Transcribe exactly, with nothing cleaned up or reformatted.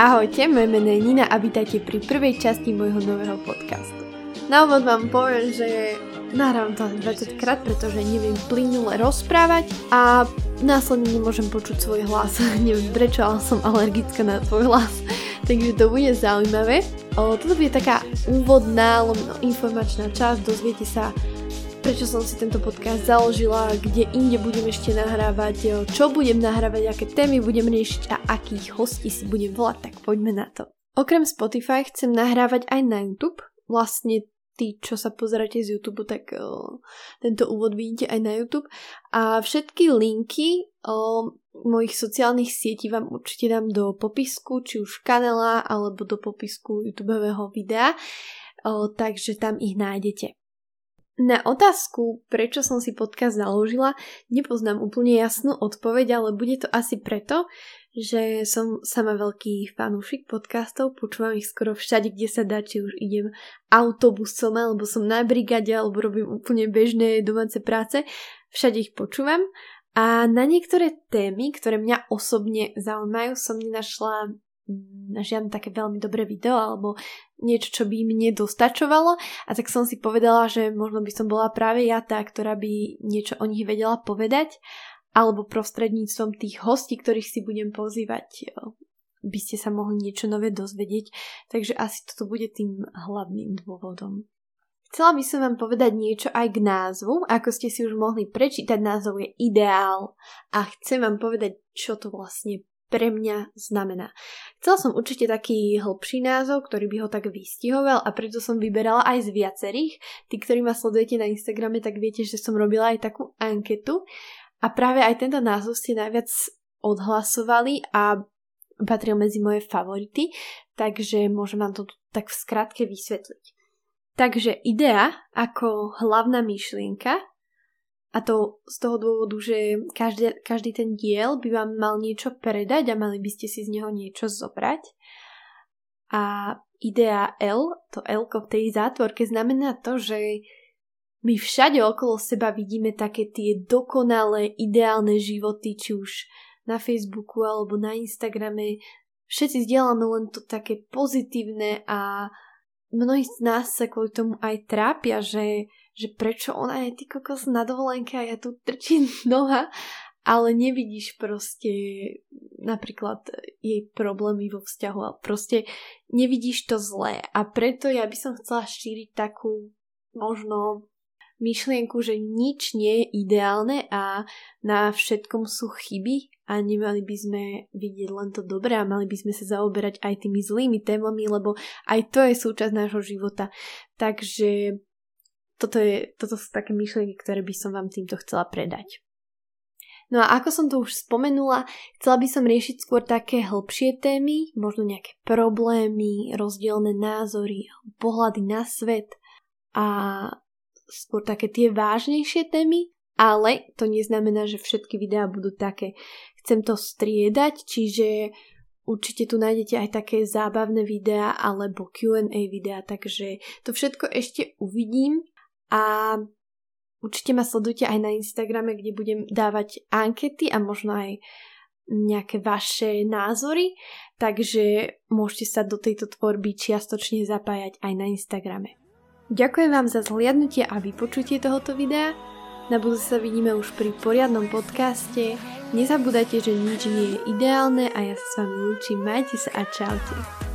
Ahojte, moje meno je Nina a vítajte pri prvej časti môjho nového podcastu. Na úvod vám poviem, že nahrávam to dvadsaťkrát, pretože neviem plynule rozprávať a následne nemôžem počuť svoj hlas. Neviem prečo, ale som alergická na svoj hlas, takže to bude zaujímavé. O, toto bude taká úvodná, lomno informačná časť, dozviete sa, prečo som si tento podcast založila, kde inde budem ešte nahrávať, čo budem nahrávať, aké témy budem riešiť a akých hostí si budem volať, tak poďme na to. Okrem Spotify chcem nahrávať aj na YouTube. Vlastne tí, čo sa pozeráte z YouTube, tak uh, tento úvod vidíte aj na YouTube. A všetky linky uh, mojich sociálnych sietí vám určite dám do popisku, či už kanála, alebo do popisku YouTubeového videa, uh, takže tam ich nájdete. Na otázku, prečo som si podcast založila, nepoznám úplne jasnú odpoveď, ale bude to asi preto, že som sama veľký fanúšik podcastov, počúvam ich skoro všade, kde sa dá, či už idem autobusom, alebo som na brigade, alebo robím úplne bežné domáce práce, všade ich počúvam. A na niektoré témy, ktoré mňa osobne zaujímajú, som nenašla na žiadne také veľmi dobré video alebo niečo, čo by mne dostačovalo, a tak som si povedala, že možno by som bola práve ja tá, ktorá by niečo o nich vedela povedať, alebo prostredníctvom tých hostí, ktorých si budem pozývať, by ste sa mohli niečo nové dozvedieť, takže asi toto bude tým hlavným dôvodom. Chcela by som vám povedať niečo aj k názvu. Ako ste si už mohli prečítať, názov je IDEA(L) a chcem vám povedať, čo to vlastne pre mňa znamená. Chcela som určite taký hlbší názov, ktorý by ho tak vystihoval, a preto som vyberala aj z viacerých. Tí, ktorí ma sledujete na Instagrame, tak viete, že som robila aj takú anketu a práve aj tento názov ste najviac odhlasovali a patril medzi moje favority, takže môžem vám to tak v skratke vysvetliť. Takže idea ako hlavná myšlienka. A to z toho dôvodu, že každý, každý ten diel by vám mal niečo predať a mali by ste si z neho niečo zobrať. A IDEA(L), to L-ko v tej zátvorke, znamená to, že my všade okolo seba vidíme také tie dokonalé, ideálne životy, či už na Facebooku alebo na Instagrame. Všetci zdieľame len to také pozitívne a mnohí z nás sa kvôli tomu aj trápia, že že prečo ona je, ty kokos, na dovolenke a ja tu trčím noha, ale nevidíš proste napríklad jej problémy vo vzťahu, ale proste nevidíš to zlé, a preto ja by som chcela šíriť takú možno myšlienku, že nič nie je ideálne a na všetkom sú chyby a nemali by sme vidieť len to dobré a mali by sme sa zaoberať aj tými zlými témami, lebo aj to je súčasť nášho života. Takže Toto, je, toto sú také myšlienky, ktoré by som vám týmto chcela predať. No a ako som to už spomenula, chcela by som riešiť skôr také hlbšie témy, možno nejaké problémy, rozdielne názory, pohľady na svet a skôr také tie vážnejšie témy, ale to neznamená, že všetky videá budú také. Chcem to striedať, čiže určite tu nájdete aj také zábavné videá alebo kjú end ej videá, takže to všetko ešte uvidím. A určite ma sledujte aj na Instagrame, kde budem dávať ankety a možno aj nejaké vaše názory, takže môžete sa do tejto tvorby čiastočne zapájať aj na Instagrame. Ďakujem vám za zhliadnutie a vypočutie tohoto videa. Na budúce sa vidíme už pri poriadnom podcaste. Nezabúdajte, že nič nie je ideálne, a ja sa s vami lúčim. Majte sa a čaute.